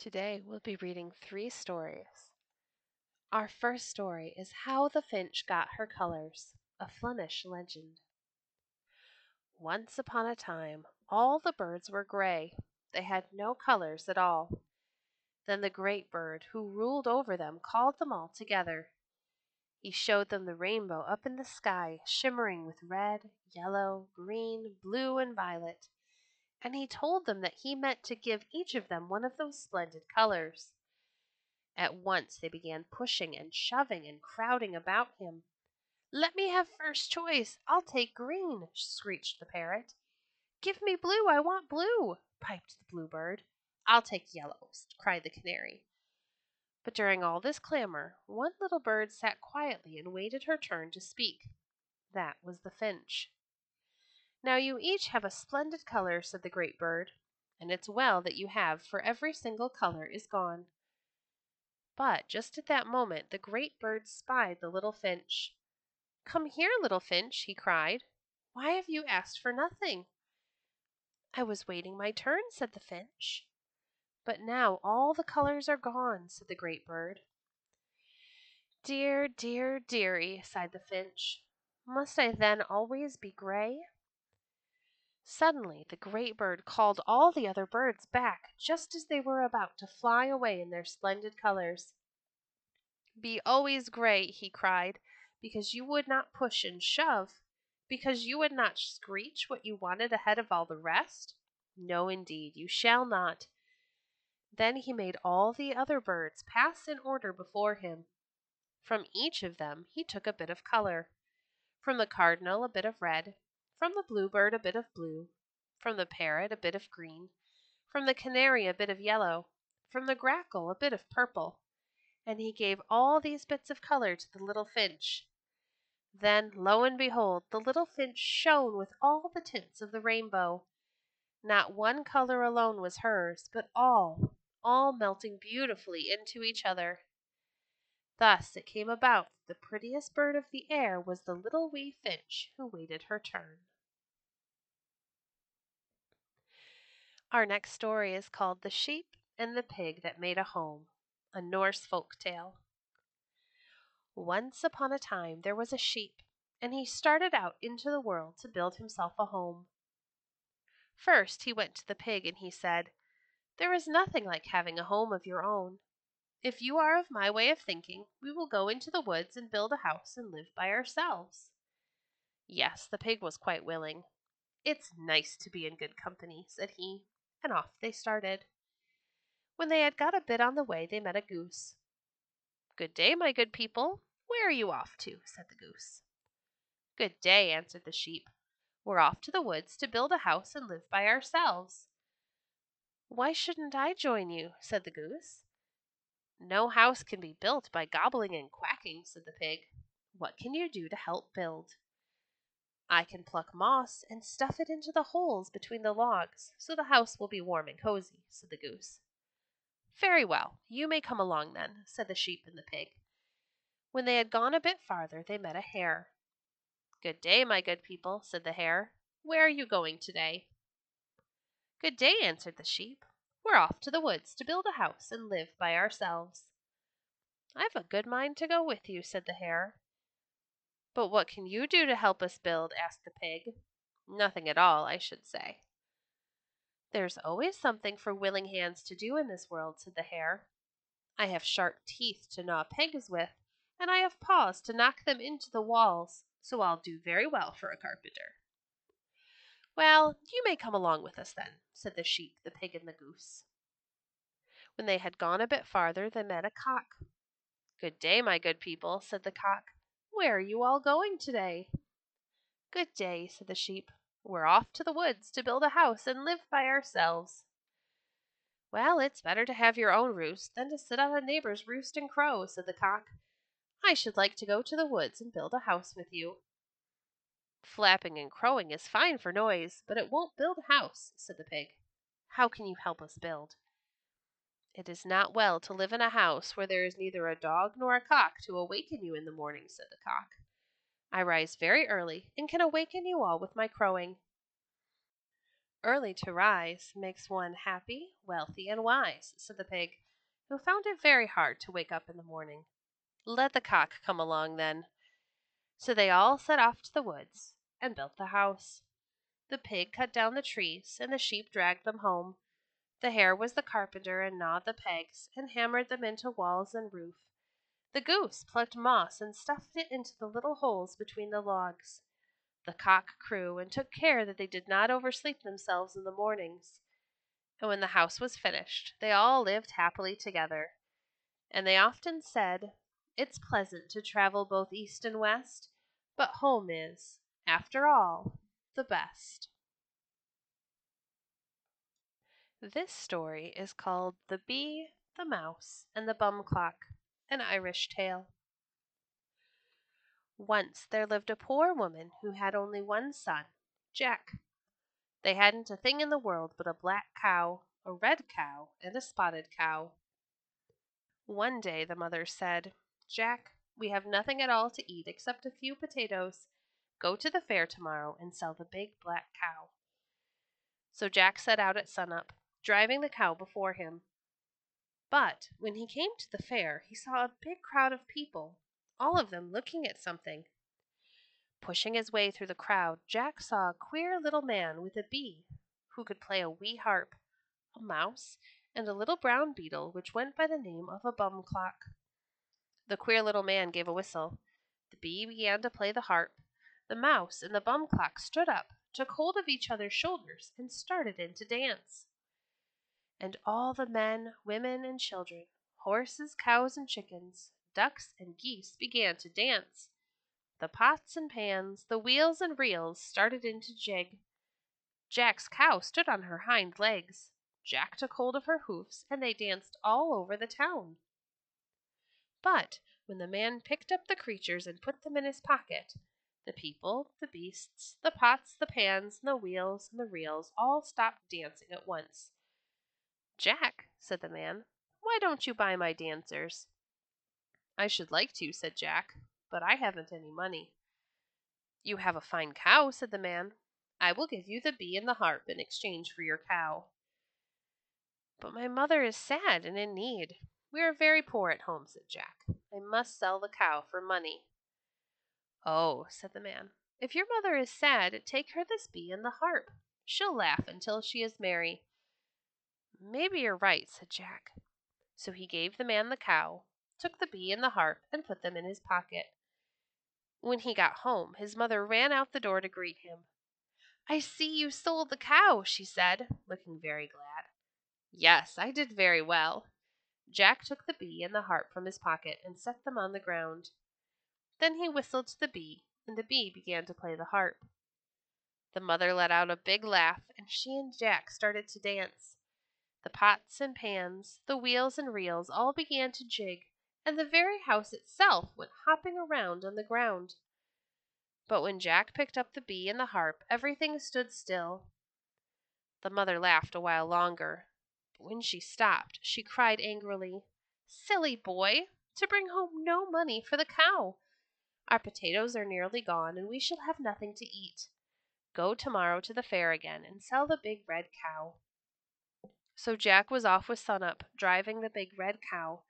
Today we'll be reading three stories. Our first story is How the Finch Got Her Colors, a Flemish legend. Once upon a time, all the birds were gray. They had no colors at all. Then the great bird who ruled over them called them all together. He showed them the rainbow up in the sky, shimmering with red, yellow, green, blue, and violet. And he told them that he meant to give each of them one of those splendid colors. At once they began pushing and shoving and crowding about him. "Let me have first choice. I'll take green," screeched the parrot. "Give me blue. I want blue," piped the bluebird. "I'll take yellow," cried the canary. But during all this clamor, one little bird sat quietly and waited her turn to speak. That was the finch. "Now you each have a splendid color," said the great bird, "and it's well that you have, for every single color is gone." But just at that moment the great bird spied the little finch. "Come here, little finch," he cried. "Why have you asked for nothing?" "I was waiting my turn," said the finch. "But now all the colors are gone," said the great bird. "Dear, dear, dearie," sighed the finch. "Must I then always be gray?" Suddenly the great bird called all the other birds back just as they were about to fly away in their splendid colors. "Be always gray," he cried, "because you would not push and shove, because you would not screech what you wanted ahead of all the rest. No, indeed, you shall not." Then he made all the other birds pass in order before him. From each of them he took a bit of color. From the cardinal a bit of red, from the bluebird a bit of blue, from the parrot a bit of green, from the canary a bit of yellow, from the grackle a bit of purple, and he gave all these bits of color to the little finch. Then, lo and behold, the little finch shone with all the tints of the rainbow. Not one color alone was hers, but all melting beautifully into each other. Thus it came about that the prettiest bird of the air was the little wee finch who waited her turn. Our next story is called The Sheep and the Pig That Made a Home, a Norse folk tale. Once upon a time there was a sheep, and he started out into the world to build himself a home. First he went to the pig and he said, "There is nothing like having a home of your own. If you are of my way of thinking, we will go into the woods and build a house and live by ourselves." Yes, the pig was quite willing. "It's nice to be in good company," said he, and off they started. When they had got a bit on the way, they met a goose. "Good day, my good people. Where are you off to?" said the goose. "Good day," answered the sheep. "We're off to the woods to build a house and live by ourselves." "Why shouldn't I join you?" said the goose. "No house can be built by gobbling and quacking," said the pig. "What can you do to help build?" "I can pluck moss and stuff it into the holes between the logs, so the house will be warm and cozy," said the goose. "Very well, you may come along then," said the sheep and the pig. When they had gone a bit farther, they met a hare. "Good day, my good people," said the hare. "Where are you going today?" "Good day," answered the sheep. "We're off to the woods to build a house and live by ourselves." "I've a good mind to go with you," said the hare. "But what can you do to help us build?" asked the pig. "Nothing at all, I should say." "There's always something for willing hands to do in this world," said the hare. "I have sharp teeth to gnaw pegs with, and I have paws to knock them into the walls, so I'll do very well for a carpenter." "Well, you may come along with us then," said the sheep, the pig, and the goose. When they had gone a bit farther, they met a cock. "Good day, my good people," said the cock. "Where are you all going today?" "Good day," said the sheep. "We're off to the woods to build a house and live by ourselves." Well, it's better to have your own roost than to sit on a neighbor's roost and crow, said the cock. I should like to go to the woods and build a house with you. Flapping and crowing is fine for noise, but it won't build a house, said the pig. How can you help us build? It is not well to live in a house where there is neither a dog nor a cock to awaken you in the morning, said the cock. I rise very early and can awaken you all with my crowing. Early to rise makes one happy, wealthy, and wise, said the pig, who found it very hard to wake up in the morning. Let the cock come along, then. So they all set off to the woods and built the house. The pig cut down the trees, and the sheep dragged them home. The hare was the carpenter and gnawed the pegs and hammered them into walls and roof. The goose plucked moss and stuffed it into the little holes between the logs. The cock crew and took care that they did not oversleep themselves in the mornings. And when the house was finished, they all lived happily together. And they often said, "It's pleasant to travel both east and west, but home is, after all, the best." This story is called The Bee, the Mouse, and the Bum-Clock, an Irish Tale. Once there lived a poor woman who had only one son, Jack. They hadn't a thing in the world but a black cow, a red cow, and a spotted cow. One day the mother said, "Jack, we have nothing at all to eat except a few potatoes. Go to the fair tomorrow and sell the big black cow." So Jack set out at sunup, driving the cow before him. But when he came to the fair, he saw a big crowd of people, all of them looking at something. Pushing his way through the crowd, Jack saw a queer little man with a bee, who could play a wee harp, a mouse, and a little brown beetle which went by the name of a bum-clock. The queer little man gave a whistle. The bee began to play the harp. The mouse and the bum-clock stood up, took hold of each other's shoulders, and started in to dance. And all the men, women, and children, horses, cows, and chickens, ducks, and geese began to dance. The pots and pans, the wheels and reels started into jig. Jack's cow stood on her hind legs. Jack took hold of her hoofs, and they danced all over the town. But when the man picked up the creatures and put them in his pocket, the people, the beasts, the pots, the pans, the wheels, and the reels all stopped dancing at once. "Jack," said the man, "why don't you buy my dancers?" "I should like to," said Jack, "but I haven't any money." "You have a fine cow," said the man. "I will give you the bee and the harp in exchange for your cow." "But my mother is sad and in need. We are very poor at home," said Jack. "I must sell the cow for money." "Oh," said the man, "if your mother is sad, take her this bee and the harp. She'll laugh until she is merry." "Maybe you're right," said Jack. So he gave the man the cow, took the bee and the harp, and put them in his pocket. When he got home, his mother ran out the door to greet him. "I see you sold the cow," she said, looking very glad. "Yes, I did very well." Jack took the bee and the harp from his pocket and set them on the ground. Then he whistled to the bee, and the bee began to play the harp. The mother let out a big laugh, and she and Jack started to dance. The pots and pans, the wheels and reels all began to jig, and the very house itself went hopping around on the ground. But when Jack picked up the bee and the harp, everything stood still. The mother laughed a while longer, but when she stopped, she cried angrily, "Silly boy, to bring home no money for the cow! Our potatoes are nearly gone, and we shall have nothing to eat. Go tomorrow to the fair again and sell the big red cow." So Jack was off with sunup, driving the big red cow.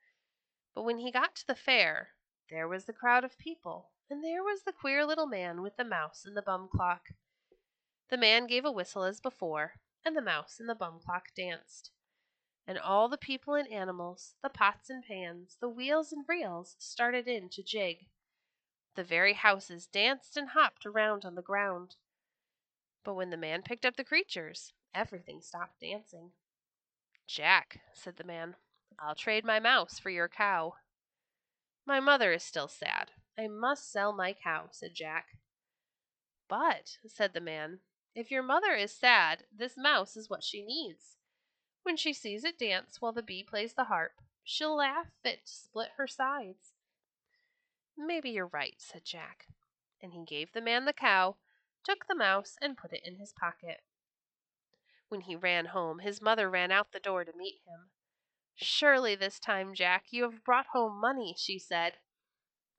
But when he got to the fair, there was the crowd of people, and there was the queer little man with the mouse and the bum-clock. The man gave a whistle as before, and the mouse and the bum-clock danced. And all the people and animals, the pots and pans, the wheels and reels started in to jig. The very houses danced and hopped around on the ground. But when the man picked up the creatures, everything stopped dancing. "Jack," said the man, "I'll trade my mouse for your cow." "My mother is still sad. I must sell my cow," said Jack. "But," said the man, "if your mother is sad, this mouse is what she needs. When she sees it dance while the bee plays the harp, she'll laugh fit to split her sides. Maybe you're right, said Jack, and he gave the man the cow, took the mouse, and put it in his pocket. When he ran home, his mother ran out the door to meet him. "Surely this time, Jack, you have brought home money," she said.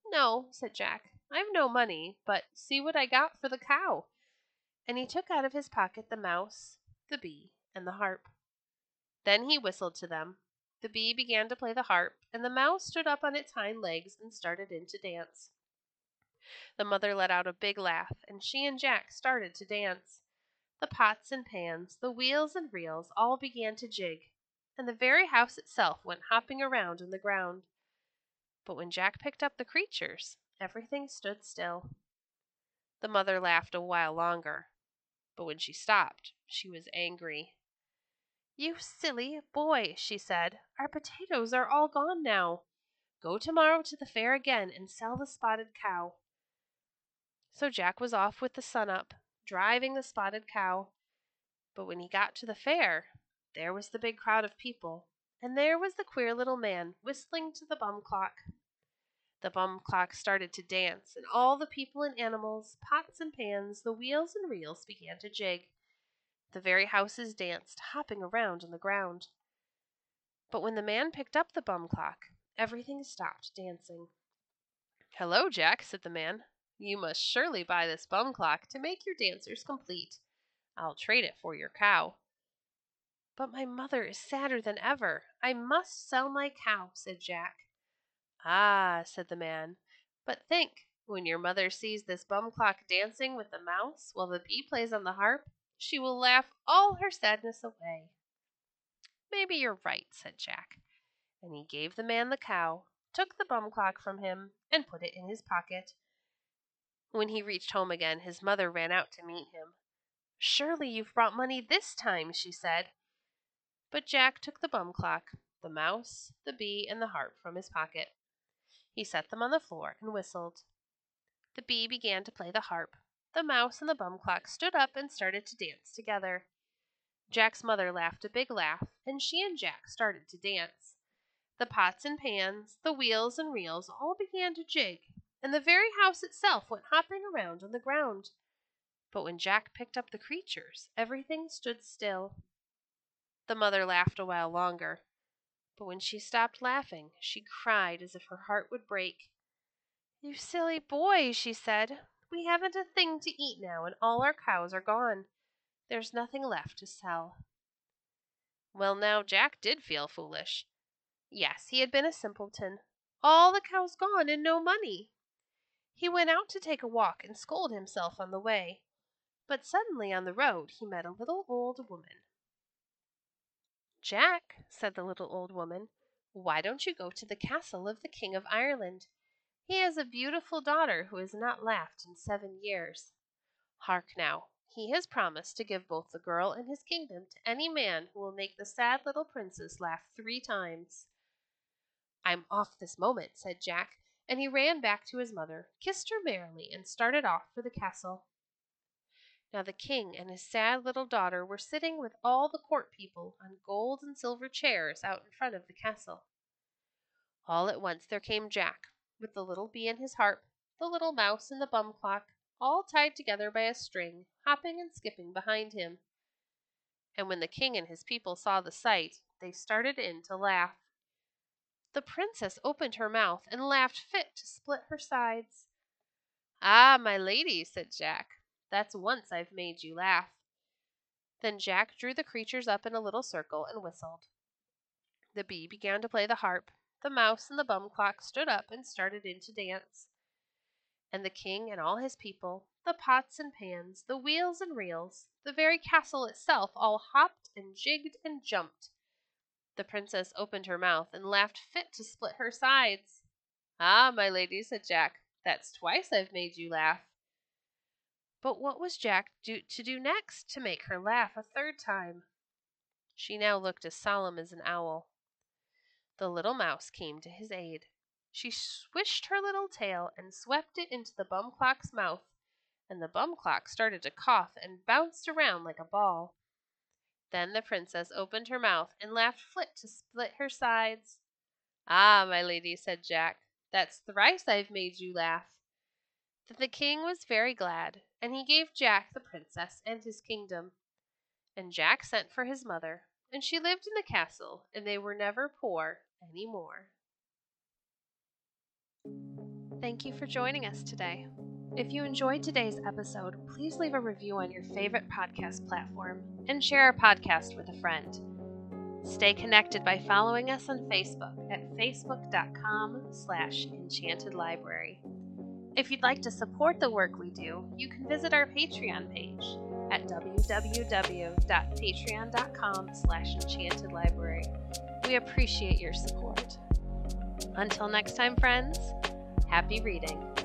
"No," said Jack, "I've no money, but see what I got for the cow." And he took out of his pocket the mouse, the bee, and the harp. Then he whistled to them. The bee began to play the harp, and the mouse stood up on its hind legs and started in to dance. The mother let out a big laugh, and she and Jack started to dance. The pots and pans, the wheels and reels all began to jig, and the very house itself went hopping around on the ground. But when Jack picked up the creatures, everything stood still. The mother laughed a while longer, but when she stopped, she was angry. "You silly boy," she said, "our potatoes are all gone now. Go tomorrow to the fair again and sell the spotted cow." So Jack was off with the sun up, driving the spotted cow. But when he got to the fair, there was the big crowd of people, and there was the queer little man whistling to the bum-clock. The bum-clock started to dance, and all the people and animals, pots and pans, the wheels and reels began to jig. The very houses danced, hopping around on the ground. But when the man picked up the bum-clock, everything stopped dancing. "Hello, Jack," said the man. "You must surely buy this bum-clock to make your dancers complete. I'll trade it for your cow." "But my mother is sadder than ever. I must sell my cow," said Jack. "Ah," said the man, "but think, when your mother sees this bum-clock dancing with the mouse while the bee plays on the harp, she will laugh all her sadness away." "Maybe you're right," said Jack, and he gave the man the cow, took the bum-clock from him, and put it in his pocket. When he reached home again, his mother ran out to meet him. "Surely you've brought money this time," she said. But Jack took the bum-clock, the mouse, the bee, and the harp from his pocket. He set them on the floor and whistled. The bee began to play the harp. The mouse and the bum-clock stood up and started to dance together. Jack's mother laughed a big laugh, and she and Jack started to dance. The pots and pans, the wheels and reels all began to jig, and the very house itself went hopping around on the ground. But when Jack picked up the creatures, everything stood still. The mother laughed a while longer, but when she stopped laughing, she cried as if her heart would break. "You silly boy," she said, "we haven't a thing to eat now, and all our cows are gone. There's nothing left to sell." Well, now Jack did feel foolish. Yes, he had been a simpleton. All the cows gone and no money. He went out to take a walk and scold himself on the way, but suddenly on the road he met a little old woman. "Jack," said the little old woman, "why don't you go to the castle of the King of Ireland? He has a beautiful daughter who has not laughed in 7 years. Hark now, he has promised to give both the girl and his kingdom to any man who will make the sad little princess laugh 3 times. "I'm off this moment," said Jack, and he ran back to his mother, kissed her merrily, and started off for the castle. Now the king and his sad little daughter were sitting with all the court people on gold and silver chairs out in front of the castle. All at once there came Jack, with the little bee and his harp, the little mouse and the bum-clock, all tied together by a string, hopping and skipping behind him. And when the king and his people saw the sight, they started in to laugh. The princess opened her mouth and laughed fit to split her sides. "Ah, my lady," said Jack, "that's once I've made you laugh." Then Jack drew the creatures up in a little circle and whistled. The bee began to play the harp, the mouse and the bum-clock stood up and started in to dance. And the king and all his people, the pots and pans, the wheels and reels, the very castle itself all hopped and jigged and jumped. The princess opened her mouth and laughed fit to split her sides. "Ah, my lady," said Jack, "that's twice I've made you laugh." But what was Jack to do next to make her laugh a 3rd time? She now looked as solemn as an owl. The little mouse came to his aid. She swished her little tail and swept it into the bum-clock's mouth, and the bum-clock started to cough and bounced around like a ball. Then the princess opened her mouth and laughed fit to split her sides. "Ah, my lady," said Jack, "that's thrice I've made you laugh." Then the king was very glad, and he gave Jack the princess and his kingdom. And Jack sent for his mother, and she lived in the castle, and they were never poor any more. Thank you for joining us today. If you enjoyed today's episode, please leave a review on your favorite podcast platform and share our podcast with a friend. Stay connected by following us on Facebook at facebook.com/enchantedlibrary. If you'd like to support the work we do, you can visit our Patreon page at www.patreon.com/enchantedlibrary. We appreciate your support. Until next time, friends, happy reading.